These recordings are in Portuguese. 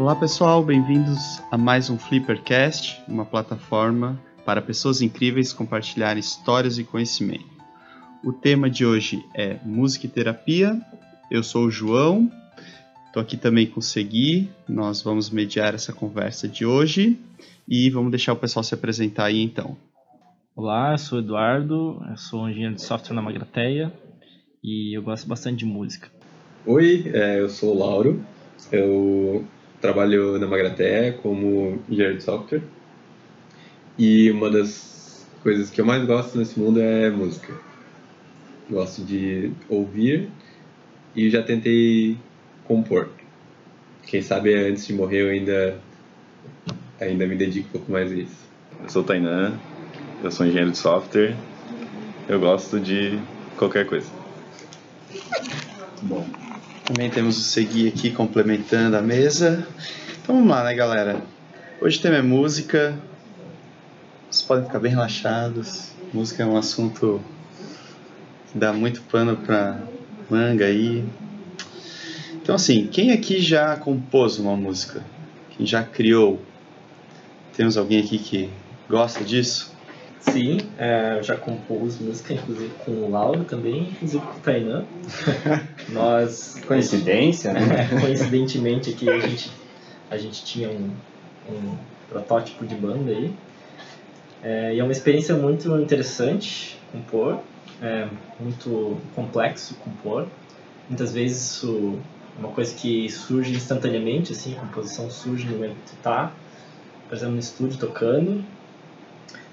Olá pessoal, bem-vindos a mais um FlipperCast, uma plataforma para pessoas incríveis compartilharem histórias e conhecimento. O tema de hoje é música e terapia. Eu sou o João, estou aqui também com o Segui, nós vamos mediar essa conversa de hoje e vamos deixar o pessoal se apresentar aí então. Olá, eu sou o Eduardo, eu sou engenheiro de software na Magratéia e eu gosto bastante de música. Oi, eu sou o Lauro, eu trabalho na Magratéia como engenheiro de software e uma das coisas que eu mais gosto nesse mundo é música. Gosto de ouvir e já tentei compor. Quem sabe antes de morrer eu ainda me dedico um pouco mais a isso. Eu sou o Tainan, eu sou engenheiro de software, eu gosto de qualquer coisa. Muito bom. Também temos o Segui aqui complementando a mesa. Então vamos lá, né, galera? Hoje o tema é música. Vocês podem ficar bem relaxados. Música é um assunto que dá muito pano pra manga aí. Então, assim, quem aqui já compôs uma música? Quem já criou? Temos alguém aqui que gosta disso? Sim, eu já compus música, inclusive com o Lauro também, inclusive com o Tainan. Nós... Coincidência, né? Coincidentemente aqui a gente tinha um protótipo de banda aí. E é uma experiência muito interessante compor, muito complexo compor. Muitas vezes isso é uma coisa que surge instantaneamente, assim, a composição surge no momento que tu tá, por exemplo, no estúdio tocando.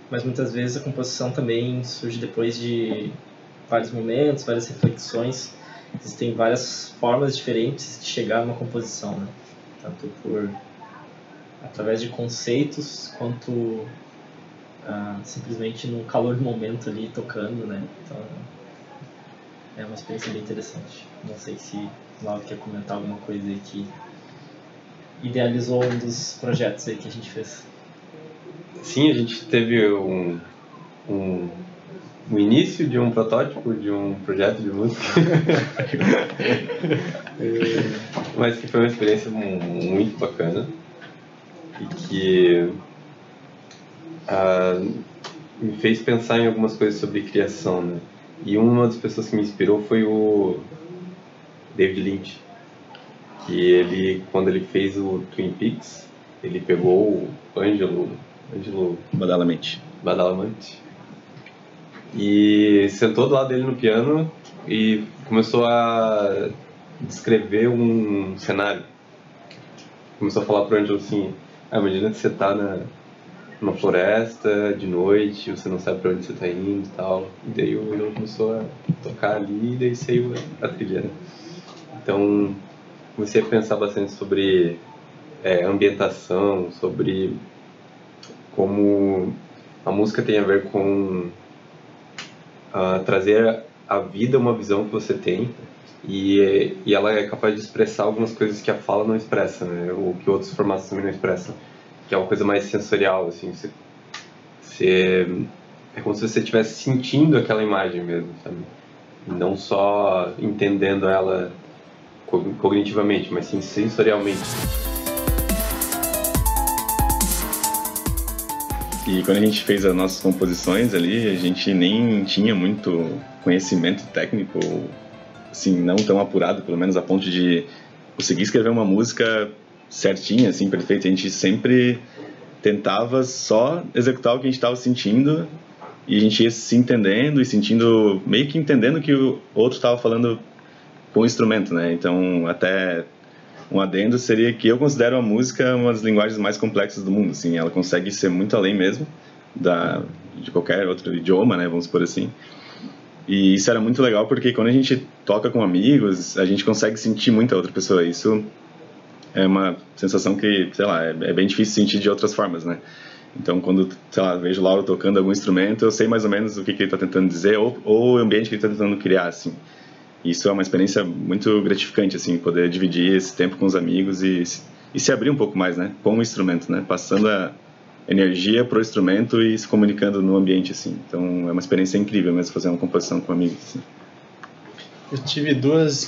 Mas muitas vezes a composição também surge depois de vários momentos, várias reflexões. Existem várias formas diferentes de chegar numa composição, né? Tanto através de conceitos, quanto simplesmente no calor do momento ali, tocando, né? Então, é uma experiência bem interessante. Não sei se o Lauro quer comentar alguma coisa aí que idealizou um dos projetos aí que a gente fez. Sim, a gente teve um início de um protótipo, de um projeto de música, mas que foi uma experiência muito bacana e que me fez pensar em algumas coisas sobre criação, né? E uma das pessoas que me inspirou foi o David Lynch, que ele, quando ele fez o Twin Peaks, ele pegou o Angelo Badalamente. E sentou do lado dele no piano e começou a descrever um cenário. Começou a falar pro Angelo assim: imagina que você tá numa floresta de noite, você não sabe pra onde você tá indo e tal. E daí o Angelo começou a tocar ali e daí saiu a trilha. Então comecei a pensar bastante sobre ambientação, sobre como a música tem a ver com trazer à vida uma visão que você tem e ela é capaz de expressar algumas coisas que a fala não expressa, né? Ou que outros formatos também não expressam, que é uma coisa mais sensorial, assim, você é como se você estivesse sentindo aquela imagem mesmo, sabe? Não só entendendo ela cognitivamente, mas sim sensorialmente. E quando a gente fez as nossas composições ali, a gente nem tinha muito conhecimento técnico, assim, não tão apurado, pelo menos a ponto de conseguir escrever uma música certinha, assim, perfeita. A gente sempre tentava só executar o que a gente estava sentindo e a gente ia se entendendo e sentindo, meio que entendendo o que o outro estava falando com o instrumento, né? Então, até um adendo seria que eu considero a música uma das linguagens mais complexas do mundo, assim, ela consegue ser muito além mesmo de qualquer outro idioma, né, vamos supor assim. E isso era muito legal porque quando a gente toca com amigos, a gente consegue sentir muito a outra pessoa, isso é uma sensação que, sei lá, é bem difícil sentir de outras formas, né. Então quando, sei lá, vejo o Lauro tocando algum instrumento, eu sei mais ou menos o que ele está tentando dizer ou o ambiente que ele está tentando criar, assim. Isso é uma experiência muito gratificante, assim, poder dividir esse tempo com os amigos e se abrir um pouco mais, né, com o instrumento, né, passando a energia pro instrumento e se comunicando no ambiente, assim. Então, é uma experiência incrível mesmo fazer uma composição com amigos, assim. Eu tive duas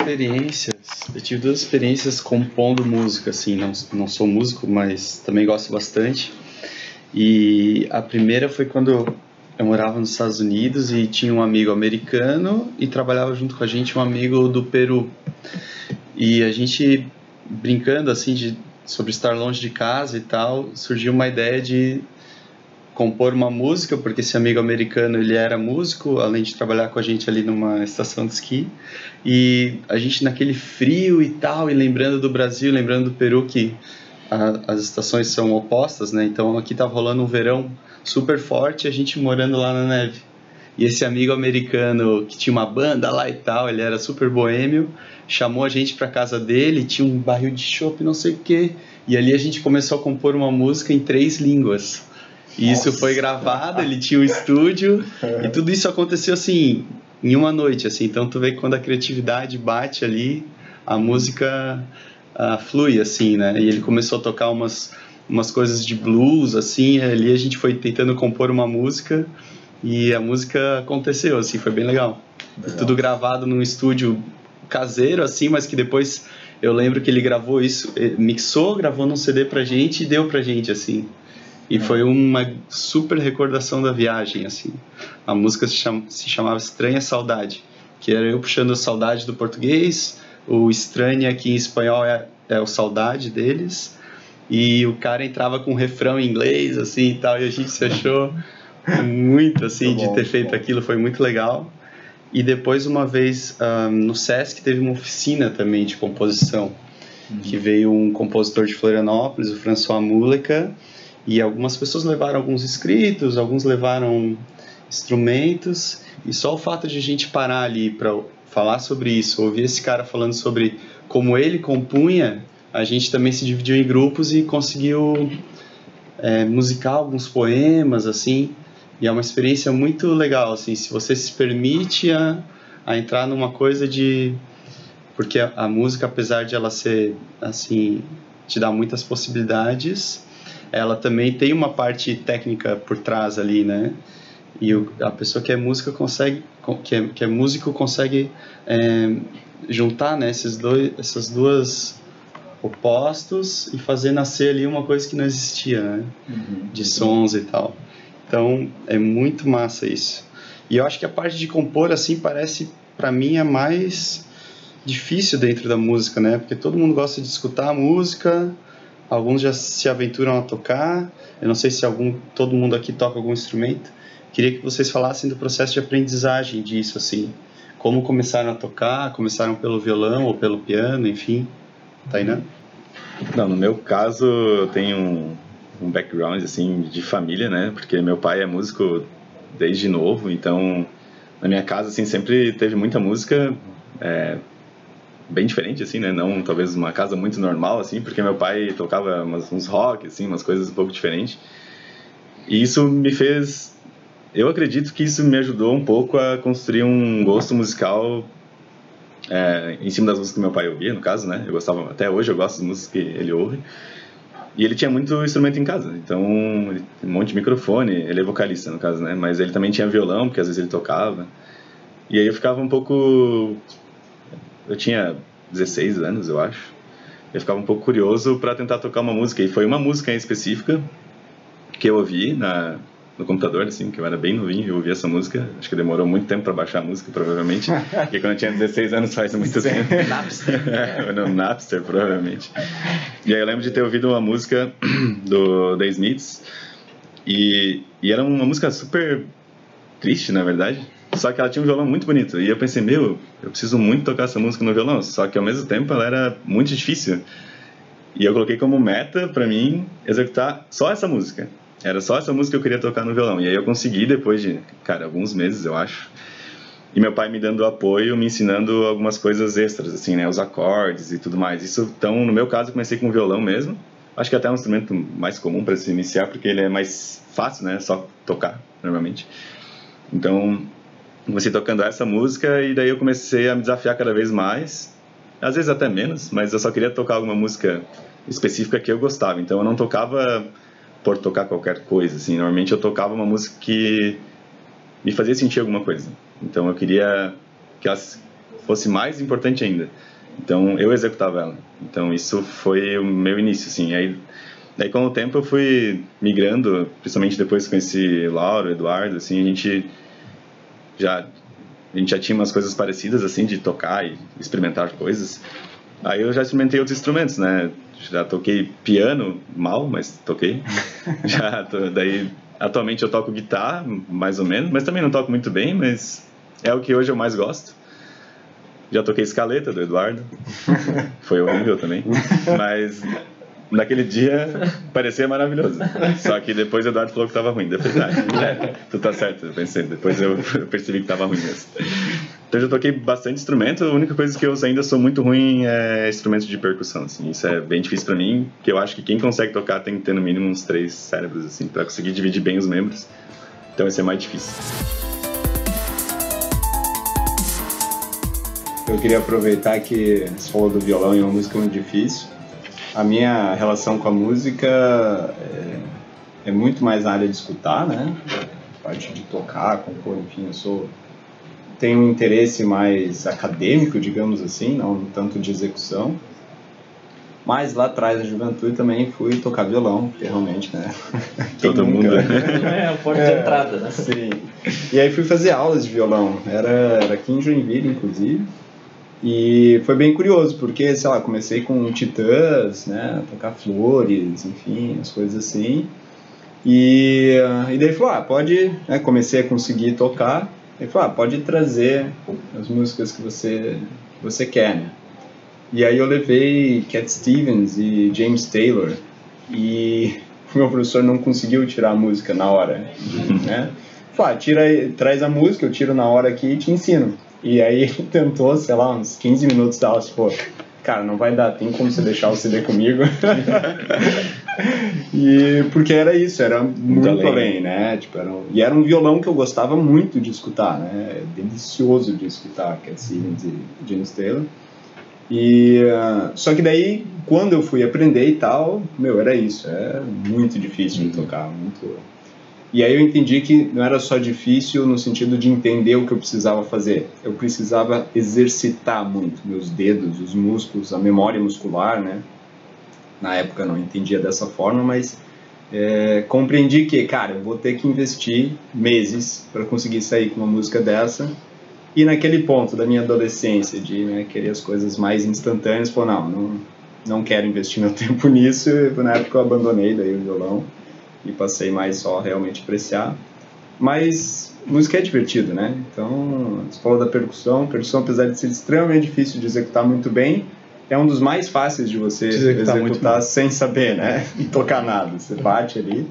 experiências compondo música, assim, não sou músico, mas também gosto bastante. E a primeira foi quando eu morava nos Estados Unidos e tinha um amigo americano e trabalhava junto com a gente um amigo do Peru. E a gente, brincando assim sobre estar longe de casa e tal, surgiu uma ideia de compor uma música, porque esse amigo americano, ele era músico, além de trabalhar com a gente ali numa estação de esqui. E a gente naquele frio e tal, e lembrando do Brasil, lembrando do Peru, que as estações são opostas, né? Então aqui tava rolando um verão super forte, a gente morando lá na neve. E esse amigo americano que tinha uma banda lá e tal, ele era super boêmio, chamou a gente pra casa dele, tinha um barril de chopp, não sei o quê. E ali a gente começou a compor uma música em 3 línguas. E isso foi gravado, ele tinha um estúdio, e tudo isso aconteceu assim, em uma noite, assim. Então tu vê que quando a criatividade bate ali, a música flui, assim, né? E ele começou a tocar umas coisas de blues, assim, ali a gente foi tentando compor uma música, e a música aconteceu, assim, foi bem legal. Tudo gravado num estúdio caseiro, assim, mas que depois eu lembro que ele gravou isso, mixou, gravou num CD pra gente e deu pra gente, assim. E foi uma super recordação da viagem, assim. A música se chamava Estranha Saudade, que era eu puxando a saudade do português, o estranha aqui em espanhol é o saudade deles, e o cara entrava com um refrão em inglês, assim, e tal, e a gente se achou muito, assim, muito bom, de ter feito aquilo, foi muito legal. E depois, uma vez, no Sesc, teve uma oficina também de composição, que veio um compositor de Florianópolis, o François Muleka, e algumas pessoas levaram alguns inscritos, alguns levaram instrumentos, e só o fato de a gente parar ali para falar sobre isso, ouvir esse cara falando sobre como ele compunha, a gente também se dividiu em grupos e conseguiu musicar alguns poemas, assim, e é uma experiência muito legal, assim, se você se permite a entrar numa coisa de... Porque a música, apesar de ela ser, assim, te dar muitas possibilidades, ela também tem uma parte técnica por trás ali, né? E a pessoa que é música consegue, que é músico consegue juntar, né, essas duas opostos e fazer nascer ali uma coisa que não existia, né? De sons e tal. Então é muito massa isso. E eu acho que a parte de compor, assim, parece para mim a mais difícil dentro da música, né? Porque todo mundo gosta de escutar a música. Alguns já se aventuram a tocar, eu não sei se todo mundo aqui toca algum instrumento. Queria que vocês falassem do processo de aprendizagem disso, assim. Como começaram a tocar, começaram pelo violão ou pelo piano, enfim. Tainá? Não, no meu caso, eu tenho um background, assim, de família, né? Porque meu pai é músico desde novo, então na minha casa, assim, sempre teve muita música, bem diferente, assim, né? Não, talvez uma casa muito normal, assim, porque meu pai tocava uns rock, assim, umas coisas um pouco diferentes. E isso me fez... Eu acredito que isso me ajudou um pouco a construir um gosto musical em cima das músicas que meu pai ouvia, no caso, né? Eu gostava... Até hoje eu gosto das músicas que ele ouve. E ele tinha muito instrumento em casa, então... Um monte de microfone, ele é vocalista, no caso, né? Mas ele também tinha violão, porque às vezes ele tocava. E aí eu ficava um pouco... Eu tinha 16 anos, eu acho. Eu ficava um pouco curioso para tentar tocar uma música. E foi uma música em específica que eu ouvi no computador, assim, que eu era bem novinho, eu ouvi essa música. Acho que demorou muito tempo para baixar a música, provavelmente. Porque quando eu tinha 16 anos faz muito tempo. Napster. Napster, provavelmente. E aí eu lembro de ter ouvido uma música do The Smiths. E era uma música super triste, na verdade. Só que ela tinha um violão muito bonito. E eu pensei, eu preciso muito tocar essa música no violão. Só que ao mesmo tempo ela era muito difícil. E eu coloquei como meta pra mim executar só essa música. Era só essa música que eu queria tocar no violão. E aí eu consegui depois de, alguns meses, eu acho. E meu pai me dando apoio, me ensinando algumas coisas extras, assim, né? Os acordes e tudo mais. Isso, então, no meu caso, eu comecei com o violão mesmo. Acho que até é um instrumento mais comum pra se iniciar, porque ele é mais fácil, né? Só tocar, normalmente. Então... comecei tocando essa música e daí eu comecei a me desafiar cada vez mais, às vezes até menos, mas eu só queria tocar alguma música específica que eu gostava, então eu não tocava por tocar qualquer coisa, assim, normalmente eu tocava uma música que me fazia sentir alguma coisa, então eu queria que ela fosse mais importante ainda. Então, eu executava ela. Então, isso foi o meu início, assim. Aí com o tempo, eu fui migrando, principalmente depois que conheci Lauro, Eduardo, assim, a gente já tinha umas coisas parecidas, assim, de tocar e experimentar coisas. Aí eu já experimentei outros instrumentos, né? Já toquei piano, mal, mas toquei. Atualmente eu toco guitarra, mais ou menos, mas também não toco muito bem, mas é o que hoje eu mais gosto. Já toquei escaleta do Eduardo, foi horrível também, mas naquele dia parecia maravilhoso. Só que depois o Eduardo falou que estava ruim, depois tu tá certo, eu pensei, depois eu percebi que estava ruim mesmo. Então eu já toquei bastante instrumento, a única coisa que eu ainda sou muito ruim é instrumento de percussão, assim, isso é bem difícil pra mim, porque eu acho que quem consegue tocar tem que ter no mínimo uns 3 cérebros, assim, pra conseguir dividir bem os membros, então isso é mais difícil. Eu queria aproveitar que você falou do violão e é uma música muito difícil. A minha relação com a música é muito mais na área de escutar, né? A parte de tocar, compor, enfim, tenho um interesse mais acadêmico, digamos assim, não tanto de execução. Mas lá atrás, na juventude, também fui tocar violão, porque realmente, né? Todo mundo, né? É o porto de entrada, né? Sim. E aí fui fazer aulas de violão, era aqui em Joinville, inclusive. E foi bem curioso, porque, sei lá, comecei com Titãs, né, tocar Flores, enfim, as coisas assim, e daí falou, pode, né, comecei a conseguir tocar, e falou, pode trazer as músicas que você quer, né, e aí eu levei Cat Stevens e James Taylor, e o meu professor não conseguiu tirar a música na hora, né, falou, traz a música, eu tiro na hora aqui e te ensino. E aí ele tentou, sei lá, uns 15 minutos da aula, tipo, cara, não vai dar, tem como você deixar o CD comigo? E porque era isso, era muito além, né? Tipo, e era um violão que eu gostava muito de escutar, né? Delicioso de escutar, Cat Stevens e James Taylor. E, só que daí, quando eu fui aprender e tal, era isso, é muito difícil de tocar, muito... E aí eu entendi que não era só difícil no sentido de entender o que eu precisava fazer. Eu precisava exercitar muito meus dedos, os músculos, a memória muscular, né? Na época eu não entendia dessa forma, mas compreendi que, cara, eu vou ter que investir meses para conseguir sair com uma música dessa. E naquele ponto da minha adolescência, de querer as coisas mais instantâneas, falei, não quero investir meu tempo nisso. E, na época eu abandonei daí o violão. E passei mais só realmente apreciar. Mas música é divertido, né? Então, você falou da percussão, apesar de ser extremamente difícil de executar muito bem, é um dos mais fáceis de você executar sem saber, né? E tocar nada. Você bate ali.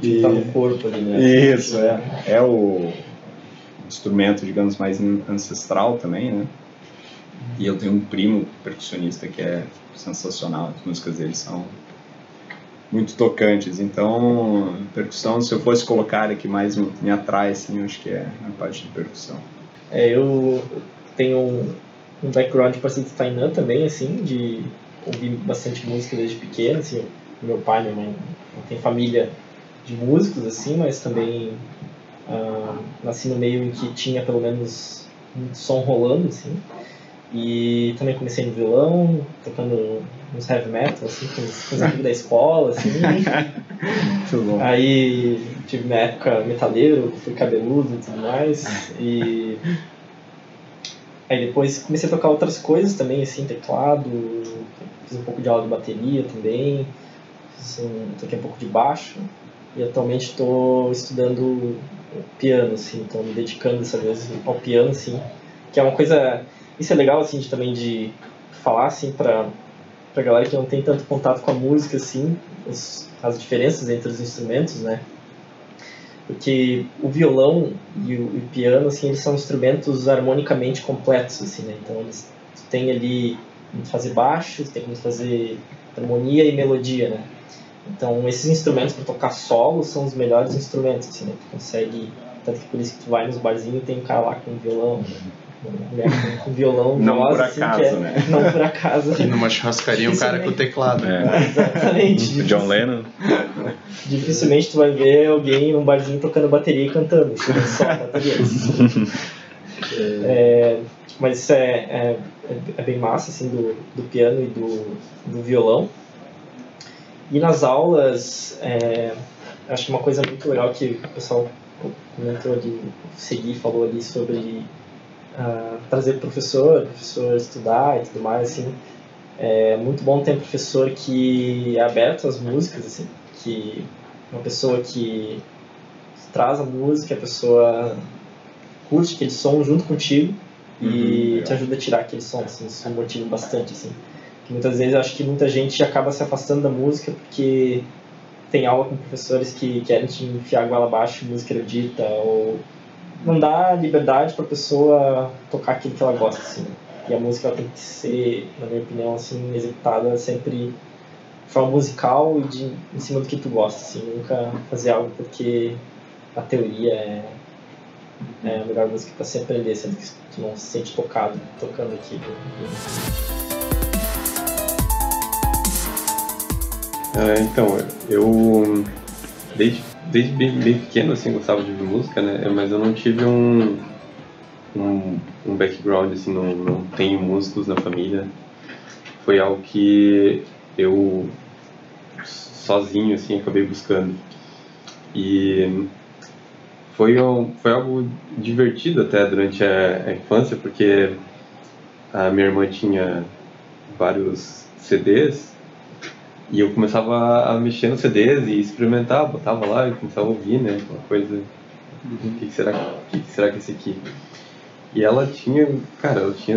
E tá no corpo ali, né? Isso, é o instrumento, digamos, mais ancestral também, né? E eu tenho um primo percussionista que é sensacional. As músicas dele são muito tocantes, então percussão, se eu fosse colocar aqui mais me atrai, assim, eu acho que é a parte de percussão. Eu tenho um background bastante tainã também, assim, de ouvir bastante música desde pequeno, assim, meu pai, minha mãe, tem família de músicos, assim, mas também nasci no meio em que tinha pelo menos um som rolando, assim, e também comecei no violão, tocando uns heavy metal, assim, com os amigos da escola, assim. Muito bom. Aí tive minha época metaleiro, fui cabeludo e tudo mais, e aí depois comecei a tocar outras coisas também, assim, teclado, fiz um pouco de aula de bateria também, toquei um pouco de baixo, e atualmente estou estudando piano, assim, estou me dedicando dessa vez ao piano, assim, que é uma coisa... Isso é legal, assim, também de falar, assim, pra galera que não tem tanto contato com a música, assim, as diferenças entre os instrumentos, né? Porque o violão e o piano, assim, eles são instrumentos harmonicamente completos, assim, né? Então, tu tem ali como fazer baixo, tu tem como fazer harmonia e melodia, né? Então, esses instrumentos para tocar solo são os melhores instrumentos, assim, né? Tu consegue... Tanto que por isso que tu vai nos barzinhos e tem um cara lá com violão, né? Com violão, não voz, por acaso, assim, né? Não por acaso. E numa churrascaria um cara com o teclado, né? Exatamente. John Lennon. Dificilmente tu vai ver alguém num barzinho tocando bateria e cantando, só bateria. Mas isso é bem massa, assim, do piano e do violão. E nas aulas, acho que uma coisa muito legal que o pessoal comentou ali, seguir falou ali sobre trazer professor estudar e tudo mais, assim. É muito bom ter um professor que é aberto às músicas, assim, que uma pessoa que traz a música, a pessoa curte aquele som junto contigo e te ajuda a tirar aquele som, assim, isso motiva bastante, assim. Porque muitas vezes eu acho que muita gente acaba se afastando da música porque tem aula com professores que querem te enfiar a goela abaixo, música erudita, ou não dá liberdade para a pessoa tocar aquilo que ela gosta, assim. E a música ela tem que ser, na minha opinião, assim, executada sempre de forma musical e em cima do que tu gosta, assim. Nunca fazer algo porque a teoria é a melhor música para se aprender, sendo que tu não se sente tocado tocando aquilo. Então, eu desde bem pequeno, assim, gostava de música, né? Mas eu não tive um background, assim, não tenho músicos na família. Foi algo que eu sozinho, assim, acabei buscando. E foi algo divertido até durante a infância, porque a minha irmã tinha vários CDs e eu começava a mexer nos CDs e experimentar, botava lá e começava a ouvir, né, uma coisa, o que será que é esse aqui? E ela tinha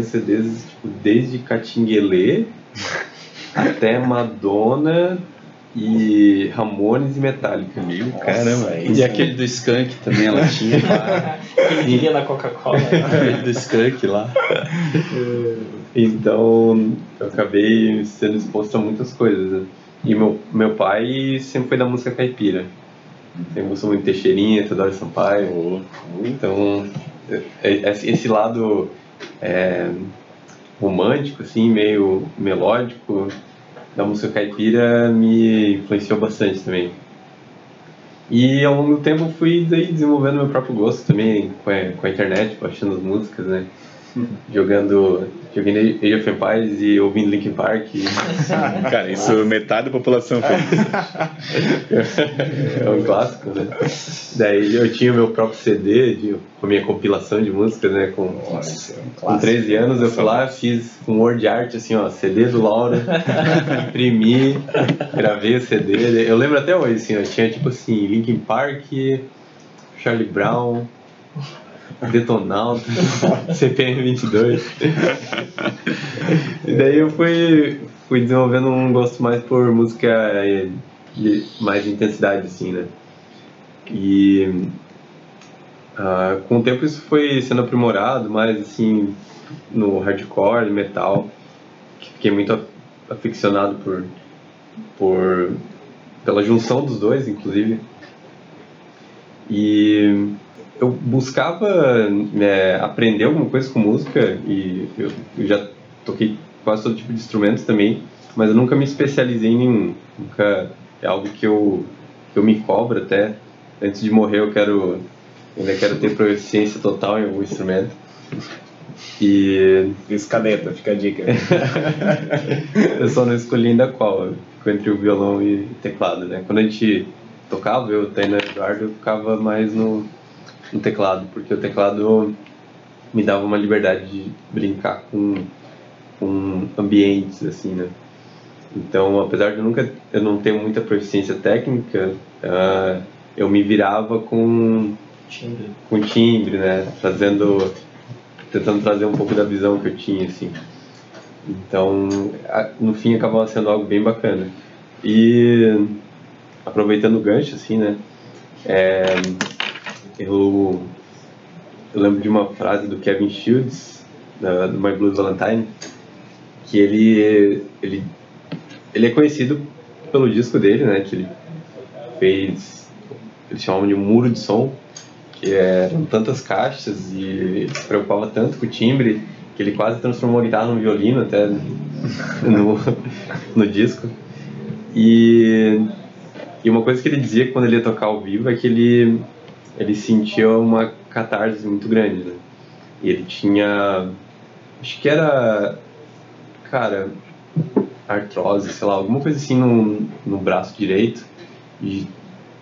CDs, tipo, desde Catinguelê até Madonna e Ramones e Metallica. Meu, caramba. E aquele do Skank também ela tinha lá. Aquele dia na Coca-Cola. Aquele do Skank lá. Então, eu acabei sendo exposto a muitas coisas, né? E meu pai sempre foi da música caipira. Sempre gostou muito de Teixeirinha, Todora Sampaio. Então, esse lado romântico, assim, meio melódico da música caipira me influenciou bastante também. E ao longo do tempo eu fui daí desenvolvendo meu próprio gosto também com a internet, baixando as músicas, né? Jogando Age of Empires e ouvindo Linkin Park. Cara, isso metade da população fez. É um clássico, né? Daí eu tinha meu próprio CD com a minha compilação de músicas, né? Com 13 anos eu fui lá, fiz com word art, assim, ó, CD do Laura, imprimi, gravei o CD. Eu lembro até hoje, assim, ó, tinha tipo assim, Linkin Park, Charlie Brown, Detonauta, CPM 22. E daí eu fui desenvolvendo um gosto mais por música de mais intensidade, assim, né? E com o tempo isso foi sendo aprimorado, mais assim, no hardcore, metal, que fiquei muito aficionado pela junção dos dois, inclusive. E eu buscava aprender alguma coisa com música, e eu já toquei quase todo tipo de instrumentos também, mas eu nunca me especializei em nenhum. Nunca, é algo que eu me cobro até. Antes de morrer eu ainda quero ter proficiência total em algum instrumento. E isso, caneta, fica a dica. Eu só não escolhi ainda qual. Eu fico entre o violão e o teclado, né? Quando a gente tocava, eu, Taina e Eduardo, eu ficava mais no teclado, porque o teclado me dava uma liberdade de brincar com ambientes, assim, né? Então, apesar de eu não ter muita proficiência técnica, eu me virava com timbre, né? Tentando trazer um pouco da visão que eu tinha, assim. Então, no fim, acabava sendo algo bem bacana. E, aproveitando o gancho, assim, né? Eu lembro de uma frase do Kevin Shields, do My Blue Valentine, que ele é conhecido pelo disco dele, né, que ele fez, eles chamavam de muro de som, que eram tantas caixas e ele se preocupava tanto com o timbre que ele quase transformou a guitarra num violino até no disco. E uma coisa que ele dizia quando ele ia tocar ao vivo é que ele sentia uma catarse muito grande, né? E ele tinha acho que era, cara, artrose, sei lá, alguma coisa assim no braço direito, e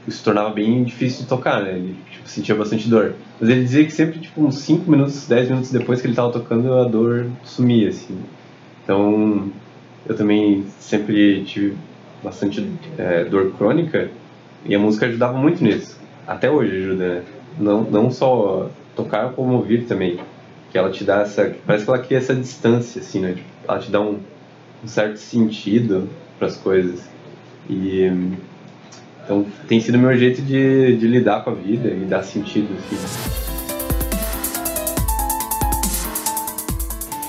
isso tornava bem difícil de tocar, né? Ele tipo, sentia bastante dor. Mas ele dizia que sempre, tipo, uns 5 minutos, 10 minutos depois que ele estava tocando, a dor sumia, assim. Então, eu também sempre tive bastante dor crônica, e a música ajudava muito nisso. Até hoje ajuda, né? Não só tocar, como ouvir também. Que ela te dá essa... Parece que ela cria essa distância, assim, né? Tipo, ela te dá um certo sentido para as coisas. E... Então, tem sido o meu jeito de lidar com a vida e dar sentido, assim.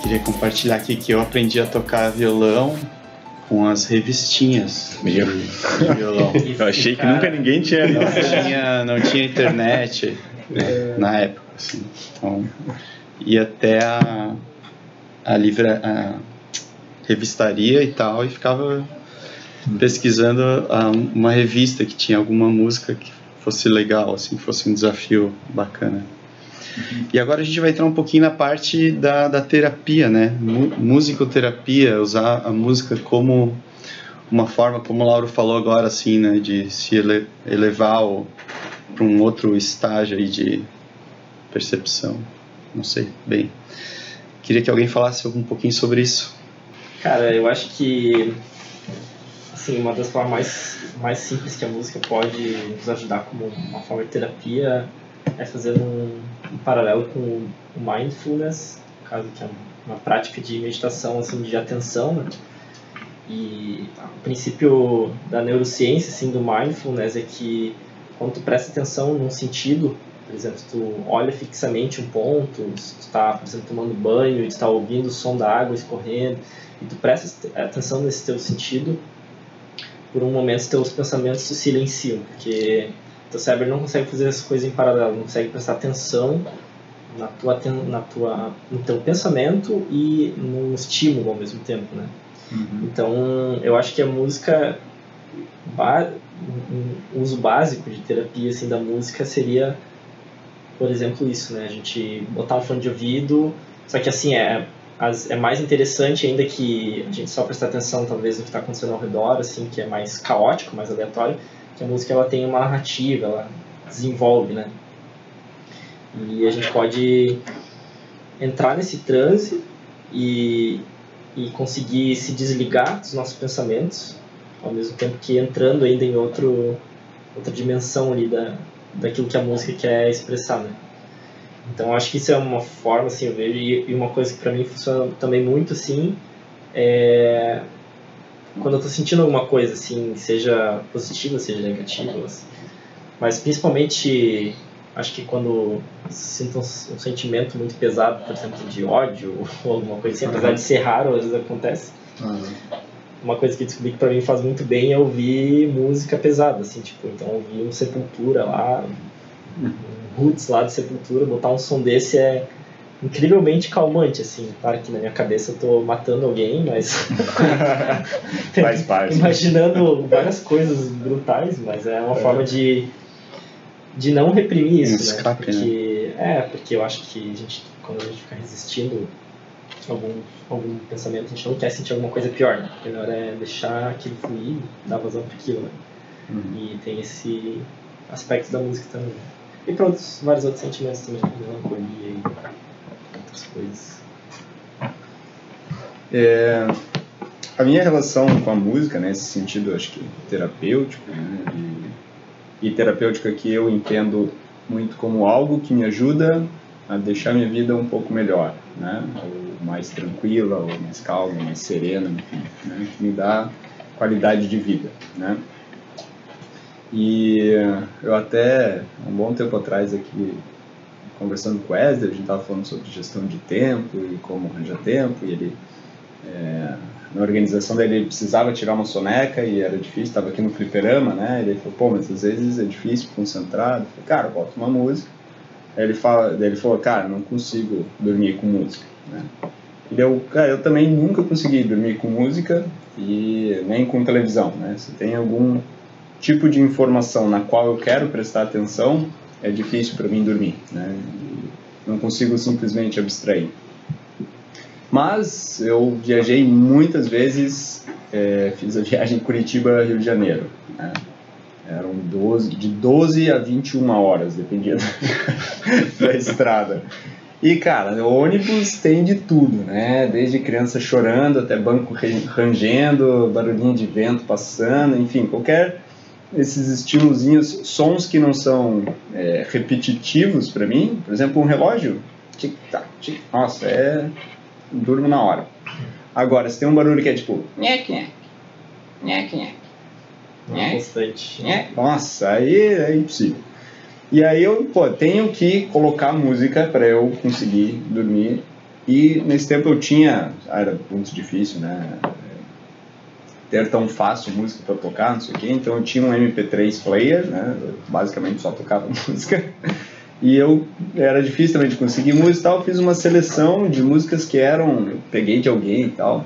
Queria compartilhar aqui que eu aprendi a tocar violão com as revistinhas de violão. Eu achei que nunca ninguém tinha... Não tinha internet na época, assim. Então, ia até a revistaria e tal, e ficava... pesquisando uma revista que tinha alguma música que fosse legal, assim, que fosse um desafio bacana. E agora a gente vai entrar um pouquinho na parte da terapia, né? Musicoterapia, usar a música como uma forma, como o Lauro falou agora, assim, né? De se elevar para um outro estágio aí de percepção. Não sei, bem. Queria que alguém falasse um pouquinho sobre isso. Cara, eu acho que... Assim, uma das formas mais simples que a música pode nos ajudar como uma forma de terapia é fazer um paralelo com o mindfulness, no caso, que é uma prática de meditação, assim, de atenção, né? E o princípio da neurociência, assim, do mindfulness é que quando tu presta atenção num sentido, por exemplo, tu olha fixamente um ponto, tu está, por exemplo, tomando banho, tu está ouvindo o som da água escorrendo, e tu presta atenção nesse teu sentido, por um momento os teus pensamentos se silenciam, porque teu cérebro não consegue fazer as coisas em paralelo, não consegue prestar atenção no teu pensamento e no estímulo ao mesmo tempo, né? Uhum. Então, eu acho que a música, o uso básico de terapia, assim, da música seria, por exemplo, isso, né? A gente botar um fone de ouvido, só que assim, é mais interessante ainda que a gente só prestar atenção talvez no que está acontecendo ao redor, assim, que é mais caótico, mais aleatório, que a música ela tem uma narrativa, ela desenvolve, né? E a gente pode entrar nesse transe e conseguir se desligar dos nossos pensamentos, ao mesmo tempo que entrando ainda em outra dimensão ali daquilo que a música quer expressar, né? Então, acho que isso é uma forma, assim, eu vejo, e uma coisa que pra mim funciona também muito, assim, é quando eu tô sentindo alguma coisa, assim, seja positiva, seja negativa, assim, mas principalmente, acho que quando sinto um sentimento muito pesado, por exemplo, de ódio ou alguma coisa assim, apesar de ser raro, às vezes acontece, uma coisa que eu descobri que pra mim faz muito bem é ouvir música pesada, assim, tipo, então ouvir um Sepultura lá, roots lá de Sepultura, botar um som desse é incrivelmente calmante, assim. Claro que na minha cabeça eu tô matando alguém, mas... Faz parte. Imaginando várias coisas brutais, mas é uma forma de não reprimir isso, escape, né? Porque, né? Porque eu acho que quando a gente fica resistindo algum pensamento, a gente não quer sentir alguma coisa pior, né? O melhor é deixar aquilo fluir, dar vazão para aquilo, né? E tem esse aspecto da música também. E para vários outros sentimentos também, melancolia e outras coisas. A minha relação com a música, nesse sentido, acho que terapêutico, né? E terapêutica que eu entendo muito como algo que me ajuda a deixar minha vida um pouco melhor, né? Ou mais tranquila, ou mais calma, mais serena, enfim, né? Que me dá qualidade de vida, né? E eu até, um bom tempo atrás aqui, conversando com o Wesley, a gente estava falando sobre gestão de tempo e como arranjar tempo, e ele, na organização dele, ele precisava tirar uma soneca e era difícil, estava aqui no fliperama, né, e ele falou, pô, mas às vezes é difícil, concentrado, eu falei, cara, bota uma música, aí ele falou, cara, não consigo dormir com música, né. Eu também nunca consegui dormir com música e nem com televisão, né, se tem algum tipo de informação na qual eu quero prestar atenção, é difícil para mim dormir, né? Não consigo simplesmente abstrair. Mas eu viajei muitas vezes, fiz a viagem Curitiba-Rio de Janeiro, né? Eram 12 a 21 horas, dependia da estrada. E, cara, o ônibus tem de tudo, né? Desde criança chorando até banco rangendo, barulhinho de vento passando, enfim, qualquer esses estímulozinhos, sons que não são repetitivos pra mim. Por exemplo, um relógio, tic-tac, tic, nossa, durmo na hora. Agora, se tem um barulho que é tipo nhec-nhec, nhec-nhec, constante. Nossa, aí é impossível. E aí eu tenho que colocar música para eu conseguir dormir. E nesse tempo eu tinha... era muito difícil, né? Ter tão fácil música para tocar, não sei o quê. Então eu tinha um MP3 player, né? Eu basicamente só tocava música. E eu... era difícil também de conseguir música e tal. Fiz uma seleção de músicas que eram... eu peguei de alguém e tal,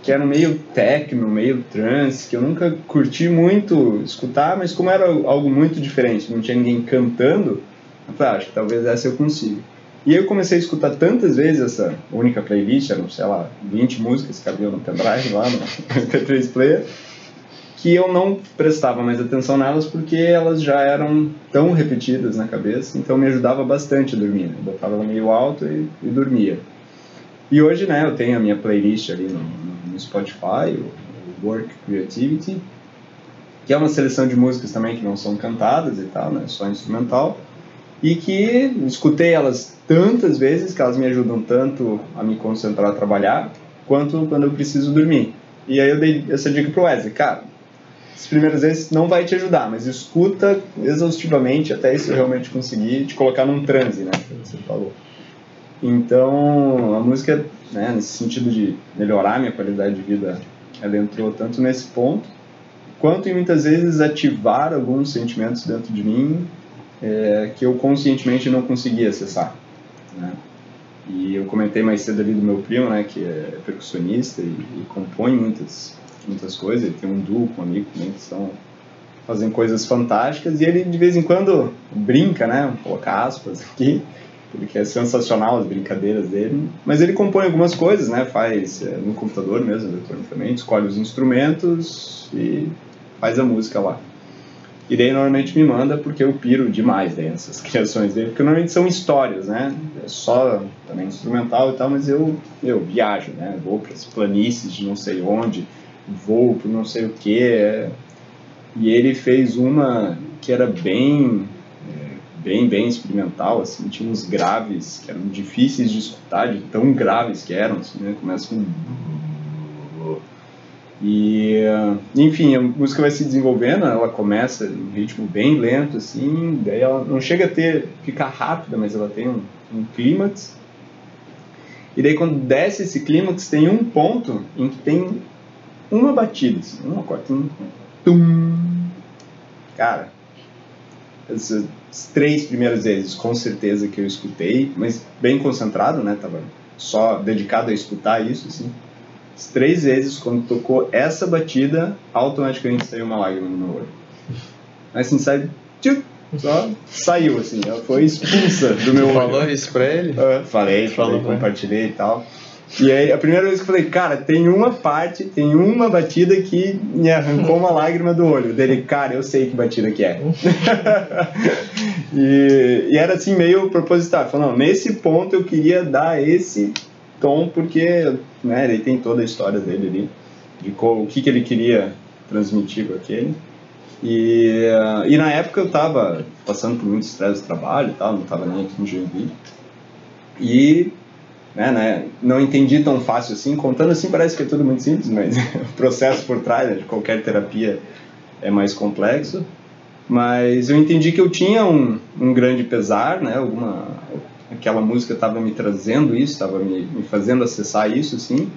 que era meio techno, meio trance, que eu nunca curti muito escutar, mas como era algo muito diferente, não tinha ninguém cantando, eu falei, acho que talvez essa eu consiga. E aí eu comecei a escutar tantas vezes essa única playlist, eram, sei lá, 20 músicas que haviam no pendrive lá, no MP3 player, que eu não prestava mais atenção nelas, porque elas já eram tão repetidas na cabeça, então me ajudava bastante a dormir, né? Eu botava meio alto e dormia. E hoje, né, eu tenho a minha playlist ali no Spotify, o Work Creativity, que é uma seleção de músicas também que não são cantadas e tal, né, só instrumental, e que escutei elas tantas vezes que elas me ajudam tanto a me concentrar a trabalhar, quanto quando eu preciso dormir. E aí eu dei essa dica pro Wesley, cara, as primeiras vezes não vai te ajudar, mas escuta exaustivamente até isso realmente conseguir te colocar num transe, né, que você falou. Então, a música, né, nesse sentido de melhorar minha qualidade de vida, ela entrou tanto nesse ponto, quanto em muitas vezes ativar alguns sentimentos dentro de mim que eu conscientemente não conseguia acessar, né? E eu comentei mais cedo ali do meu primo, né, que é percussionista e compõe muitas coisas. Ele tem um duo com um amigo também que fazem coisas fantásticas, e ele de vez em quando brinca, né, vou colocar aspas aqui, porque é sensacional as brincadeiras dele, mas ele compõe algumas coisas, né, faz no computador mesmo, eletronicamente, escolhe os instrumentos e faz a música lá. E daí normalmente me manda, porque eu piro demais nessas criações dele, porque normalmente são histórias, né, é só também instrumental e tal, mas eu viajo, né, vou para as planícies de não sei onde, vou para não sei o que, e ele fez uma que era bem experimental, assim, tinha uns graves que eram difíceis de escutar, de tão graves que eram, assim, né? Começa com... E, enfim, a música vai se desenvolvendo, ela começa em um ritmo bem lento, assim, daí ela não chega a ficar rápida, mas ela tem um clímax, e daí quando desce esse clímax, tem um ponto em que tem uma batida, assim, uma corda, tum, cara, as 3 primeiras vezes, com certeza que eu escutei, mas bem concentrado, né, tava só dedicado a escutar isso, assim, as 3 vezes, quando tocou essa batida, automaticamente saiu uma lágrima no meu olho, mas assim, sai, tchup, só saiu, assim, ela foi expulsa do meu olho. Falou isso pra ele? Falei, compartilhei e tal. E aí, a primeira vez que eu falei, cara, tem uma batida que me arrancou uma lágrima do olho dele. Cara, eu sei que batida que é. e era assim, meio proposital. Falando, nesse ponto eu queria dar esse tom, porque, né, ele tem toda a história dele ali, de o que ele queria transmitir com aquele. E na época eu tava passando por muito estresse do trabalho e tal, não tava nem aqui no Joinville. E... né? Não entendi tão fácil assim, contando assim parece que é tudo muito simples, mas o processo por trás, né, de qualquer terapia é mais complexo, mas eu entendi que eu tinha um grande pesar, né, aquela música estava me trazendo isso, estava me fazendo acessar isso, assim,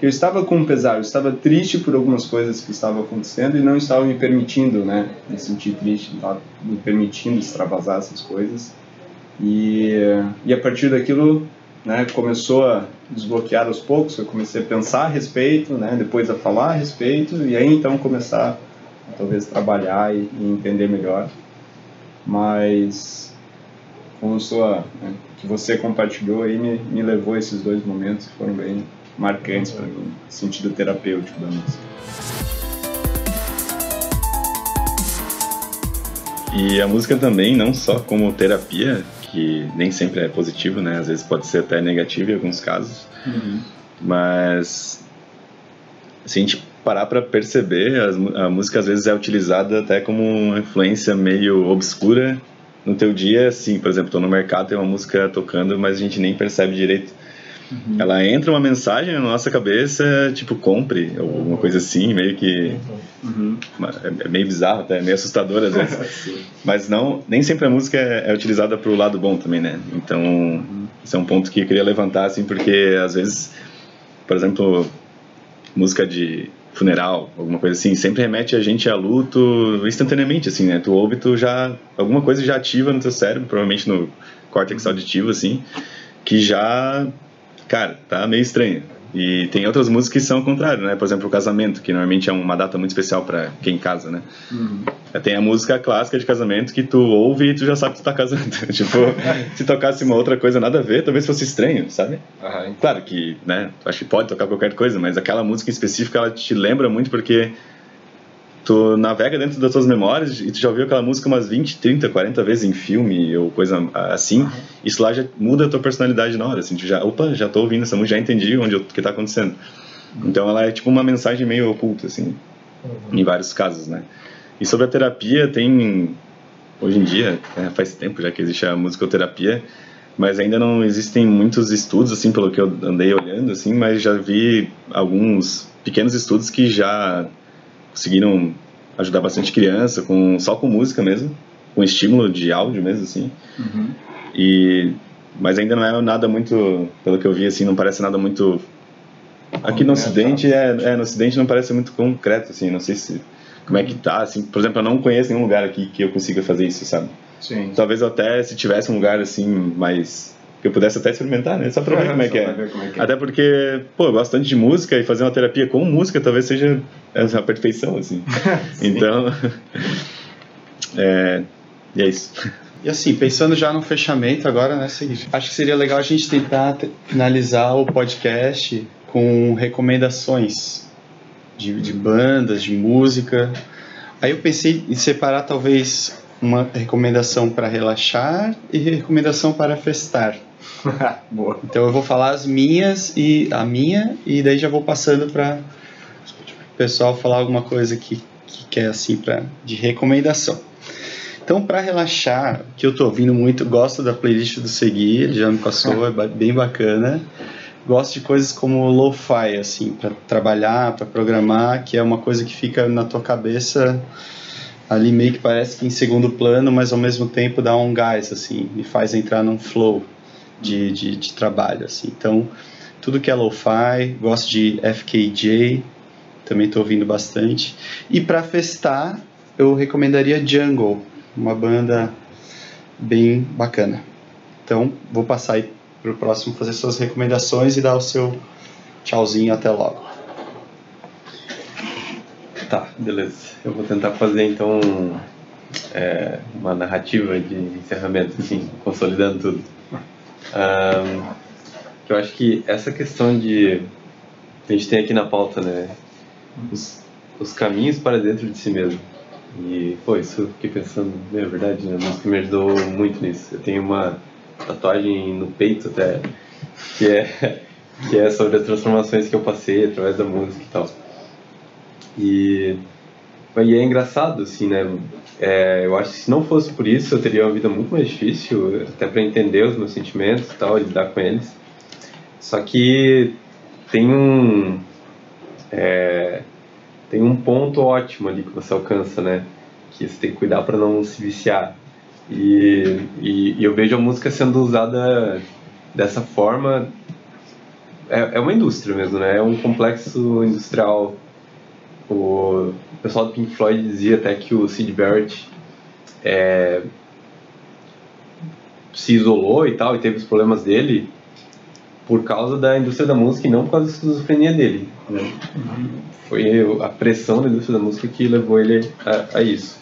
que eu estava com um pesar, eu estava triste por algumas coisas que estavam acontecendo e não estava me permitindo, né, me sentir triste, não estava me permitindo extravasar essas coisas, e a partir daquilo, né, começou a desbloquear aos poucos, eu comecei a pensar a respeito, né, depois a falar a respeito, e aí então começar talvez trabalhar e entender melhor. Mas com sua, né, que você compartilhou aí me levou a esses dois momentos que foram bem marcantes para mim, sentido terapêutico da música. E a música também, não só como terapia, que nem sempre é positivo, né? Às vezes pode ser até negativo em alguns casos. Uhum. Mas se a gente parar para perceber, a música às vezes é utilizada até como uma influência meio obscura no teu dia. Assim, por exemplo, estou no mercado, tem uma música tocando, mas a gente nem percebe direito. Uhum. Ela entra uma mensagem na nossa cabeça, tipo, compre, ou alguma coisa assim, meio que... Uhum. É meio bizarro até, é meio assustador às vezes. Mas não, nem sempre a música é utilizada pro lado bom também, né? Então, esse é um ponto que eu queria levantar, assim, porque às vezes, por exemplo, música de funeral, alguma coisa assim, sempre remete a gente a luto instantaneamente, assim, né? Tu ouve, tu já... Alguma coisa já ativa no teu cérebro, provavelmente no córtex auditivo, assim, que já... Cara, tá meio estranho. E tem outras músicas que são o contrário, né? Por exemplo, o casamento, que normalmente é uma data muito especial pra quem casa, né? Uhum. Tem a música clássica de casamento que tu ouve e tu já sabe que tu tá casando. Tipo, se tocasse uma outra coisa nada a ver, talvez fosse estranho, sabe? Uhum. Claro que, né? Acho que pode tocar qualquer coisa, mas aquela música em específico, ela te lembra muito porque tu navega dentro das tuas memórias e tu já ouviu aquela música umas 20, 30, 40 vezes em filme ou coisa assim. Uhum. Isso lá já muda a tua personalidade na hora, assim, tu já, opa, já tô ouvindo essa música, já entendi o que tá acontecendo. Uhum. Então ela é tipo uma mensagem meio oculta, assim, uhum, em vários casos, né? E sobre a terapia, tem, hoje em dia, faz tempo já que existe a musicoterapia, mas ainda não existem muitos estudos, assim, pelo que eu andei olhando, assim, mas já vi alguns pequenos estudos que já... conseguiram ajudar bastante criança, só com música mesmo, com estímulo de áudio mesmo, assim. Uhum. Mas ainda não é nada muito, pelo que eu vi, assim, não parece nada muito... Aqui no Ocidente, no Ocidente não parece muito concreto, assim, não sei se... Como é que tá, assim, por exemplo, eu não conheço nenhum lugar aqui que eu consiga fazer isso, sabe? Sim. Talvez até se tivesse um lugar, assim, mais... que eu pudesse até experimentar, né? Só pra ver como é que é. Até porque, pô, eu gosto tanto de música e fazer uma terapia com música talvez seja a perfeição, assim. Então, e é isso. E assim, pensando já no fechamento agora, né, Seguir? Acho que seria legal a gente tentar finalizar o podcast com recomendações de bandas, de música. Aí eu pensei em separar talvez uma recomendação para relaxar e recomendação para festar. Boa. Então eu vou falar a minha e daí já vou passando para o pessoal falar alguma coisa que quer, assim, de recomendação. Então, para relaxar, que eu estou ouvindo muito, gosto da playlist do Segui, ele já me passou, é bem bacana. Gosto de coisas como lo-fi, assim, para trabalhar, para programar, que é uma coisa que fica na tua cabeça ali, meio que parece que em segundo plano, mas ao mesmo tempo dá um gás, assim, me faz entrar num flow de trabalho, assim. Então, tudo que é lo-fi, gosto de FKJ, também estou ouvindo bastante. E para festar, eu recomendaria Jungle, uma banda bem bacana. Então, vou passar aí para o próximo fazer suas recomendações e dar o seu tchauzinho, até logo. Tá, beleza. Eu vou tentar fazer, então, uma narrativa de encerramento, assim, consolidando tudo. Eu acho que essa questão que a gente tem aqui na pauta, né? Os caminhos para dentro de si mesmo. E, pô, isso eu fiquei pensando, é verdade, né? A música me ajudou muito nisso. Eu tenho uma tatuagem no peito, até, que é sobre as transformações que eu passei através da música e tal. E é engraçado, assim, né? Eu acho que se não fosse por isso, eu teria uma vida muito mais difícil, até para entender os meus sentimentos e tal, lidar com eles. Só que tem um ponto ótimo ali que você alcança, né? Que você tem que cuidar para não se viciar. E eu vejo a música sendo usada dessa forma. É uma indústria mesmo, né? É um complexo industrial. O pessoal do Pink Floyd dizia até que o Syd Barrett se isolou e tal, e teve os problemas dele por causa da indústria da música e não por causa da esquizofrenia dele, né? Foi a pressão da indústria da música que levou ele a isso.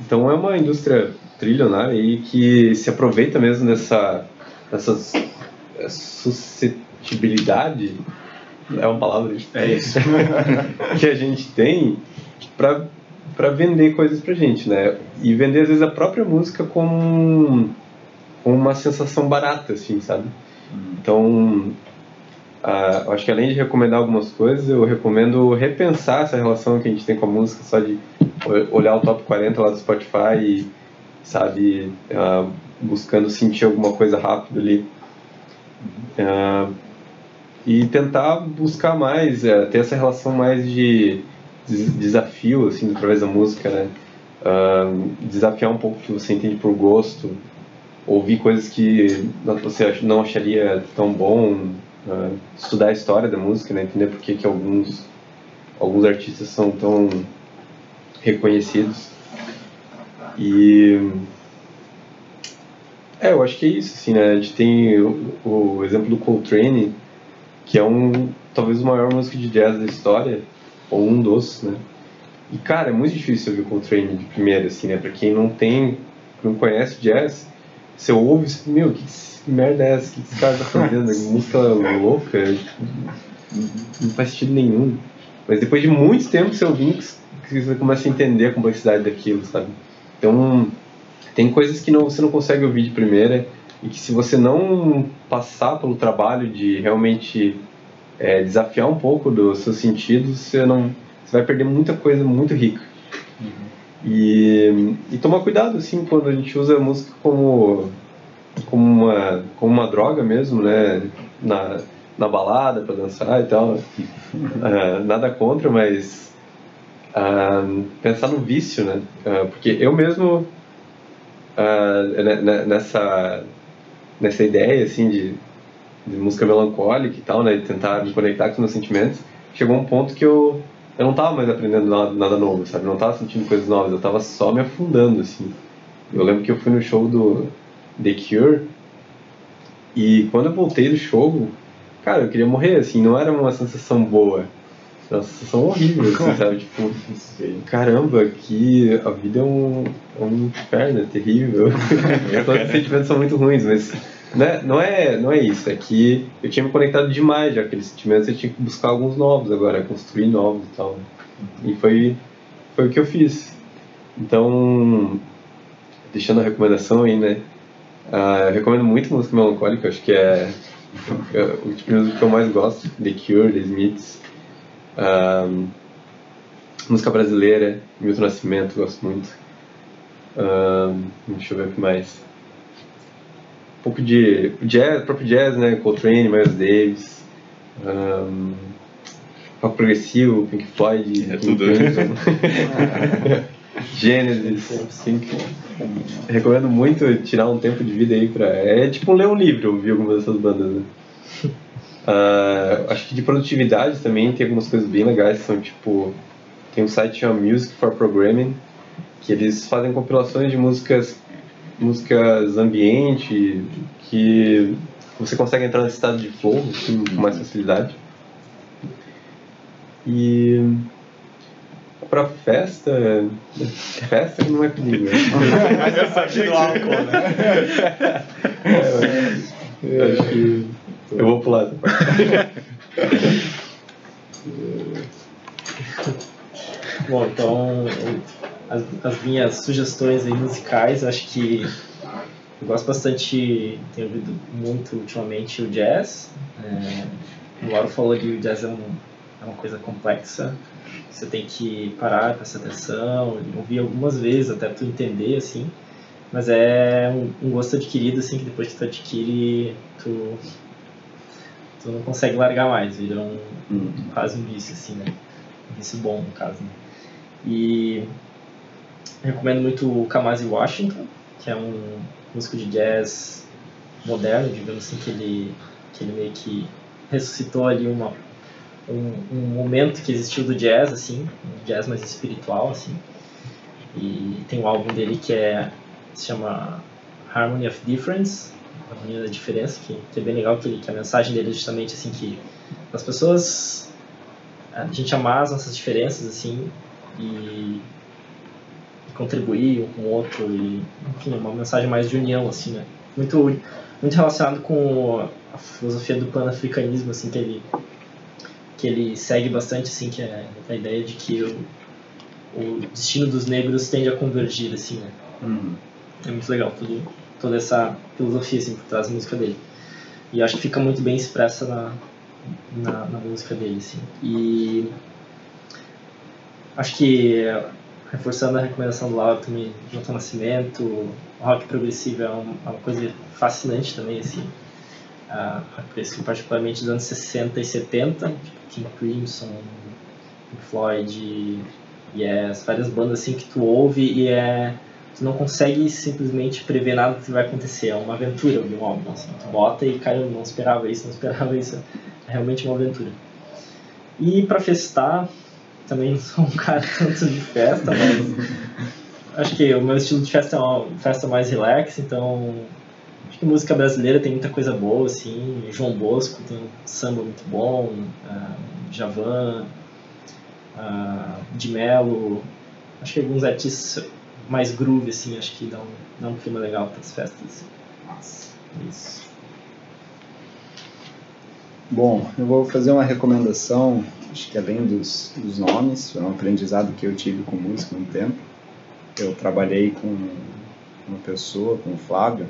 Então é uma indústria trilham, né? E que se aproveita mesmo dessa suscetibilidade, é uma palavra difícil, é isso, que a gente tem para vender coisas pra gente, né? E vender às vezes a própria música com uma sensação barata, assim, sabe? Então, acho que além de recomendar algumas coisas, eu recomendo repensar essa relação que a gente tem com a música, só de olhar o top 40 lá do Spotify e, sabe, buscando sentir alguma coisa rápido ali. E tentar buscar mais, ter essa relação mais de desafio, assim, através da música, né? Desafiar um pouco o que você entende por gosto, ouvir coisas que você não acharia tão bom, estudar a história da música, né? Entender por que alguns artistas são tão reconhecidos. E eu acho que é isso, assim, né? A gente tem o exemplo do Coltrane, que é talvez o maior músico de jazz da história, ou um dos, né? E, cara, é muito difícil ouvir Coltrane de primeira, assim, né? Pra quem não conhece jazz, você ouve e meu, que merda é essa? O que esse cara tá fazendo? Música louca? Não faz sentido nenhum. Mas depois de muito tempo você ouvindo, que você começa a entender a complexidade daquilo, sabe? Então, tem coisas que você não consegue ouvir de primeira, e que se você não passar pelo trabalho de realmente desafiar um pouco dos seus sentidos, você vai perder muita coisa muito rica. E tomar cuidado, assim, quando a gente usa a música como uma droga mesmo, né? Na balada, pra dançar e tal. Nada contra, mas pensar no vício, né? Porque eu mesmo, nessa ideia, assim, de música melancólica e tal, né, de tentar me conectar com os meus sentimentos, chegou um ponto que eu não tava mais aprendendo nada novo, sabe, não tava sentindo coisas novas, eu tava só me afundando, assim. Eu lembro que eu fui no show do The Cure, e quando eu voltei do show, cara, eu queria morrer, assim, não era uma sensação boa, era uma sensação horrível, assim, sabe, tipo, caramba, que a vida é um inferno, é terrível, todos os sentimentos são muito ruins, mas... Não é isso, é que eu tinha me conectado demais já aqueles sentimentos, eu tinha que buscar alguns novos agora, construir novos e tal, né? E foi o que eu fiz. Então, deixando a recomendação aí, né, eu recomendo muito música melancólica, acho que é o tipo de música que eu mais gosto, The Cure, The Smiths, música brasileira, Milton Nascimento, gosto muito, deixa eu ver o que mais... Um pouco de jazz, próprio jazz, né? Coltrane, Miles Davis, rock progressivo, Pink Floyd, tudo. Genesis, assim, recomendo muito tirar um tempo de vida aí pra... É tipo ler um livro, ouvir algumas dessas bandas, né? Acho que de produtividade também tem algumas coisas bem legais, são tipo... Tem um site chamado Music for Programming, que eles fazem compilações de músicas ambiente, que você consegue entrar nesse estado de flow assim, com mais facilidade. E pra festa não é comigo, né? Eu só tiro álcool, né? Eu acho que eu vou pular essa parte. Bom, então... As minhas sugestões aí musicais, acho que eu gosto bastante, tenho ouvido muito ultimamente o jazz. O Lauro falou que o jazz é uma coisa complexa, você tem que parar, prestar atenção, ouvir algumas vezes até tu entender, assim, mas é um gosto adquirido, assim, que depois que tu adquire, tu não consegue largar mais, vira quase um vício, assim, né? Um vício bom, no caso, né? E... recomendo muito o Kamasi Washington, que é um músico de jazz moderno, digamos assim, que ele meio que ressuscitou ali um momento que existiu do jazz, assim, um jazz mais espiritual, assim. E tem um álbum dele se chama Harmony of Difference, Harmonia da Diferença, que é bem legal, que a mensagem dele é justamente, assim, que as pessoas... A gente amar as nossas diferenças, assim, e... contribuir um com o outro, e, enfim, uma mensagem mais de união, assim, né? Muito, muito relacionado com a filosofia do panafricanismo, assim, que ele segue bastante, assim, que é a ideia de que o destino dos negros tende a convergir, assim, né? É muito legal toda essa filosofia, assim, por trás da música dele. E acho que fica muito bem expressa na música dele, assim. E acho que, reforçando a recomendação do Laura também, João Nascimento, o rock progressivo é uma coisa fascinante também, assim. Particularmente dos anos 60 e 70, tipo King Crimson, Pink Floyd, Yes, várias bandas assim que tu ouve e tu não consegue simplesmente prever nada que vai acontecer, é uma aventura ouvir um álbum, assim, tu bota e cara, eu não esperava isso, é realmente uma aventura. E pra festar, também não sou um cara tanto de festa, mas acho que o meu estilo de festa é uma festa mais relax, então acho que música brasileira tem muita coisa boa, assim, João Bosco tem um samba muito bom, Javan, de Melo, acho que alguns artistas mais groove, assim, acho que dá um clima legal para as festas. Isso. Bom, eu vou fazer uma recomendação, acho que além dos nomes, foi um aprendizado que eu tive com música há um tempo. Eu trabalhei com uma pessoa, com o Flávio,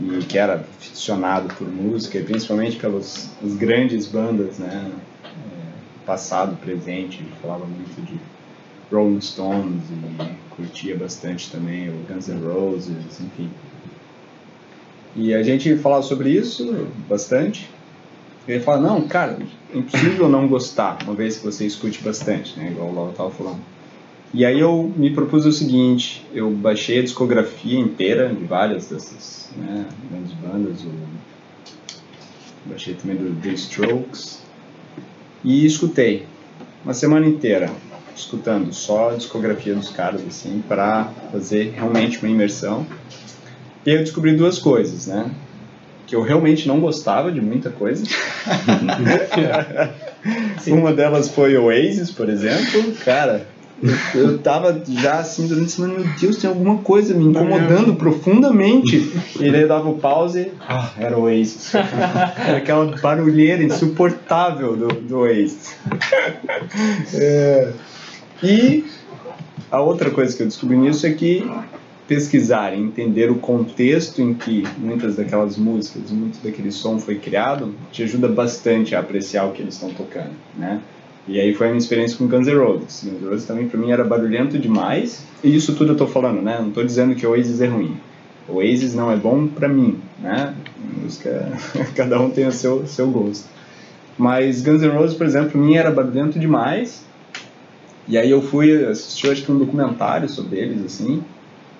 e que era aficionado por música, e principalmente pelas grandes bandas, né? Passado, presente, ele falava muito de Rolling Stones e curtia bastante também o Guns N' Roses, enfim. E a gente falava sobre isso bastante, e ele falava, não, cara, é impossível não gostar, uma vez que você escute bastante, né, igual o Laura estava falando. E aí eu me propus o seguinte, eu baixei a discografia inteira de várias dessas, né, grandes bandas, baixei também do The Strokes, e escutei uma semana inteira, escutando só a discografia dos caras, assim, para fazer realmente uma imersão. E eu descobri duas coisas, né? Que eu realmente não gostava de muita coisa. Uma delas foi Oasis, por exemplo. Cara, eu tava já assim durante a semana, meu Deus, tem alguma coisa me incomodando profundamente. E daí eu dava o pause, era o Oasis. Era aquela barulheira insuportável do Oasis. E a outra coisa que eu descobri nisso é que pesquisar, entender o contexto em que muitas daquelas músicas, muito daquele som foi criado, te ajuda bastante a apreciar o que eles estão tocando, né? E aí foi a minha experiência com Guns N' Roses. Guns N' Roses também pra mim era barulhento demais. E isso tudo eu tô falando, né? Não tô dizendo que o Oasis é ruim. O Oasis não é bom pra mim, né? Música, cada um tem o seu gosto. Mas Guns N' Roses, por exemplo, pra mim era barulhento demais. E aí eu fui assistir, acho que um documentário sobre eles, assim.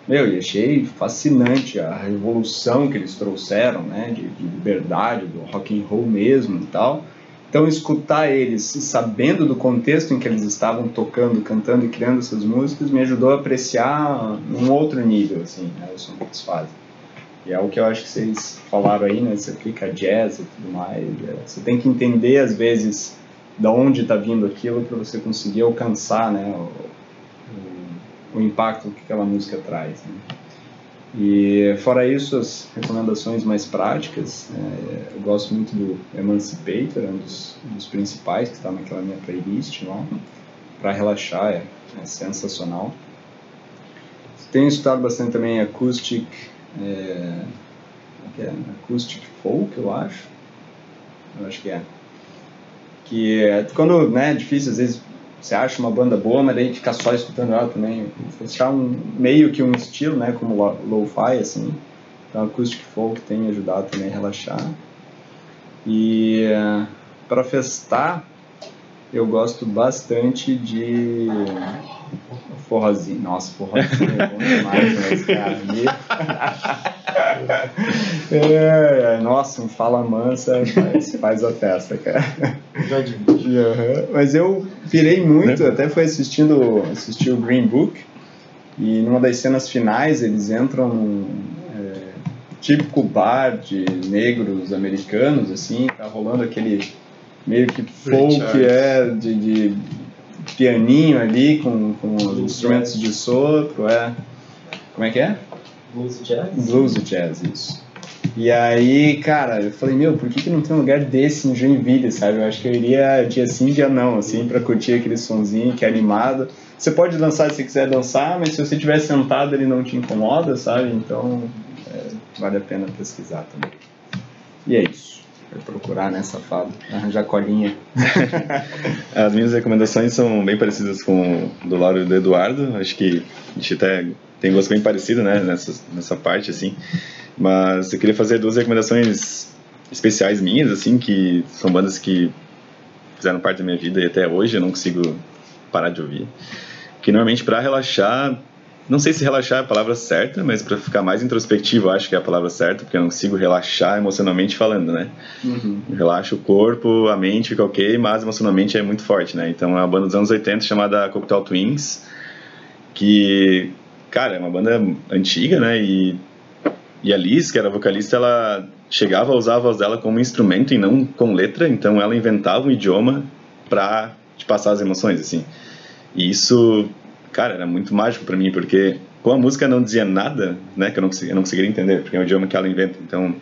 E achei fascinante a revolução que eles trouxeram, né? De liberdade, do rock and roll mesmo e tal. Então, escutar eles, sabendo do contexto em que eles estavam tocando, cantando e criando essas músicas, me ajudou a apreciar um outro nível, assim, né, o som que eles fazem. E é o que eu acho que vocês falaram aí, né, se aplica a jazz e tudo mais. Você tem que entender, às vezes, de onde está vindo aquilo para você conseguir alcançar, né, o impacto que aquela música traz, né. E fora isso, as recomendações mais práticas, eu gosto muito do Emancipator, é um dos principais que está naquela minha playlist lá, para relaxar, é sensacional. Tenho escutado bastante também acoustic folk, eu acho que é. Que é quando, né, é difícil às vezes. Você acha uma banda boa, mas daí ficar só escutando ela também. Deixar meio que um estilo, né, como lo-fi, assim. Então, acoustic folk tem ajudado também a relaxar. E para festar, eu gosto bastante de forrozinho. Nossa, forrozinho é bom demais, mas, cara, nossa, um fala mansa faz a festa, cara. Mas eu pirei muito, até fui assisti o Green Book, e numa das cenas finais eles entram num típico bar de negros americanos, assim, tá rolando aquele meio que folk de pianinho ali com os instrumentos de sopro, é. Como é que é? Blues e jazz. Blues e jazz, isso. E aí, cara, eu falei, meu, por que não tem um lugar desse em Joinville, sabe? Eu acho que eu iria dia sim, dia não, assim, pra curtir aquele sonzinho que é animado. Você pode dançar se você quiser dançar, mas se você estiver sentado ele não te incomoda, sabe? Então, vale a pena pesquisar também. E é isso. Vai procurar, né, safado? Arranjar colinha. As minhas recomendações são bem parecidas com do Lauro e do Eduardo. Acho que a gente até tem gosto bem parecido, né, nessa parte, assim. Mas eu queria fazer duas recomendações especiais minhas, assim, que são bandas que fizeram parte da minha vida e até hoje eu não consigo parar de ouvir. Que normalmente para relaxar, não sei se relaxar é a palavra certa, mas para ficar mais introspectivo eu acho que é a palavra certa, porque eu não consigo relaxar emocionalmente falando, né? Uhum. Relaxa o corpo, a mente fica ok, mas emocionalmente é muito forte, né? Então é uma banda dos anos 80 chamada Cocteau Twins, que, cara, é uma banda antiga, né? E a Liz, que era vocalista, ela chegava a usar a voz dela como instrumento e não com letra, então ela inventava um idioma pra te passar as emoções, assim. E isso, cara, era muito mágico pra mim, porque com a música não dizia nada, né, que eu não conseguiria entender, porque é um idioma que ela inventa, então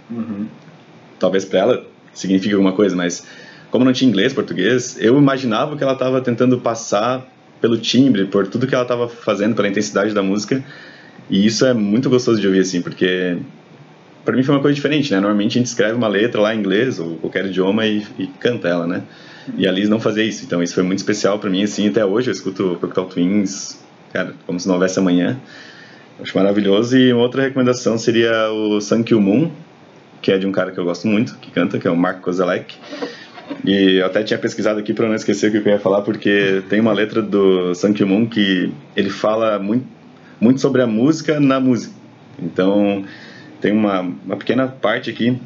talvez pra ela signifique alguma coisa, mas como não tinha inglês, português, eu imaginava que ela tava tentando passar pelo timbre, por tudo que ela tava fazendo, pela intensidade da música. E isso é muito gostoso de ouvir, assim, porque pra mim foi uma coisa diferente, né? Normalmente a gente escreve uma letra lá em inglês ou qualquer idioma e canta ela, né? E a Liz não fazia isso, então isso foi muito especial pra mim, assim, até hoje eu escuto o Cocteau Twins, cara, como se não houvesse amanhã. Eu acho maravilhoso. E uma outra recomendação seria o Sun Kil Moon, que é de um cara que eu gosto muito, que canta, que é o Mark Kozelek. E eu até tinha pesquisado aqui pra não esquecer o que eu ia falar, porque tem uma letra do Sun Kil Moon que ele fala muito sobre a música na música. Então, tem uma pequena parte aqui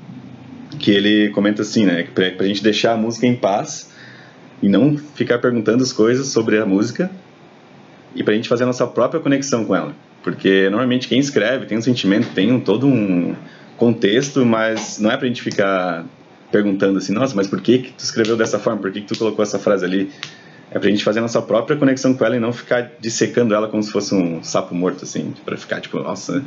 que ele comenta assim, né? Pra gente deixar a música em paz e não ficar perguntando as coisas sobre a música e pra gente fazer a nossa própria conexão com ela. Porque, normalmente, quem escreve tem um sentimento, tem todo um contexto, mas não é pra gente ficar perguntando assim, nossa, mas por que tu escreveu dessa forma? Por que tu colocou essa frase ali? É pra gente fazer a nossa própria conexão com ela e não ficar dissecando ela como se fosse um sapo morto, assim, pra ficar, tipo, nossa,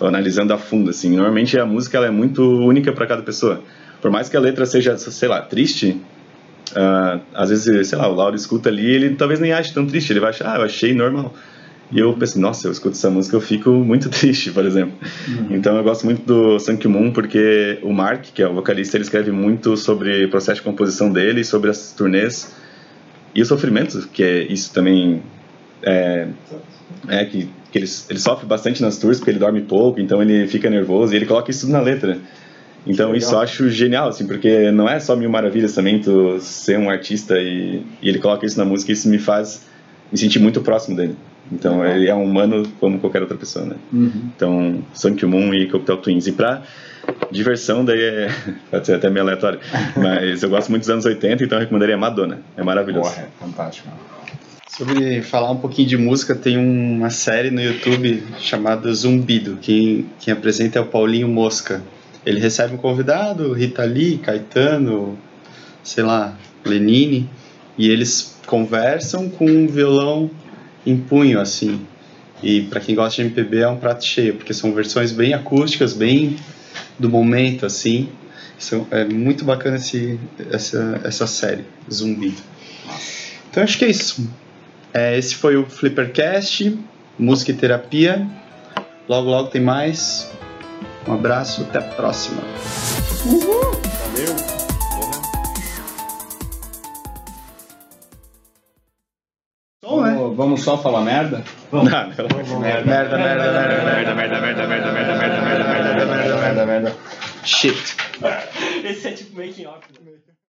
analisando a fundo, assim. Normalmente a música, ela é muito única pra cada pessoa. Por mais que a letra seja, sei lá, triste, às vezes, sei lá, o Lauro escuta ali e ele talvez nem ache tão triste, ele vai achar, eu achei normal. E eu penso, nossa, eu escuto essa música, eu fico muito triste, por exemplo. Então eu gosto muito do Sun Kil Moon, porque o Mark, que é o vocalista, ele escreve muito sobre o processo de composição dele, sobre as turnês, e o sofrimento, que é isso também, que ele sofre bastante nas tours, porque ele dorme pouco, então ele fica nervoso, e ele coloca isso tudo na letra. Então isso eu acho genial, assim, porque não é só mil maravilhas também tu ser um artista, e ele coloca isso na música, e isso me faz me sentir muito próximo dele. Então ele é um humano como qualquer outra pessoa, né? Então, Sun Kil Moon e Cocteau Twins. E pra diversão, daí pode ser até meio aleatório, mas eu gosto muito dos anos 80, então eu recomendaria Madonna, é maravilhoso. Porra, é fantástico. Sobre falar um pouquinho de música, tem uma série no YouTube chamada Zumbido, quem apresenta é o Paulinho Mosca. Ele recebe um convidado, Rita Lee, Caetano, sei lá, Lenine, e eles conversam com um violão em punho, assim. E pra quem gosta de MPB é um prato cheio, porque são versões bem acústicas, bem do momento, assim. É muito bacana essa série, Zumbi. Então acho que é isso. Esse foi o FlipperCast, Música e Terapia. Logo, logo tem mais. Um abraço, até a próxima. Valeu! Vamos só falar merda? Vamos. Merda. Shit. Esse é tipo making off.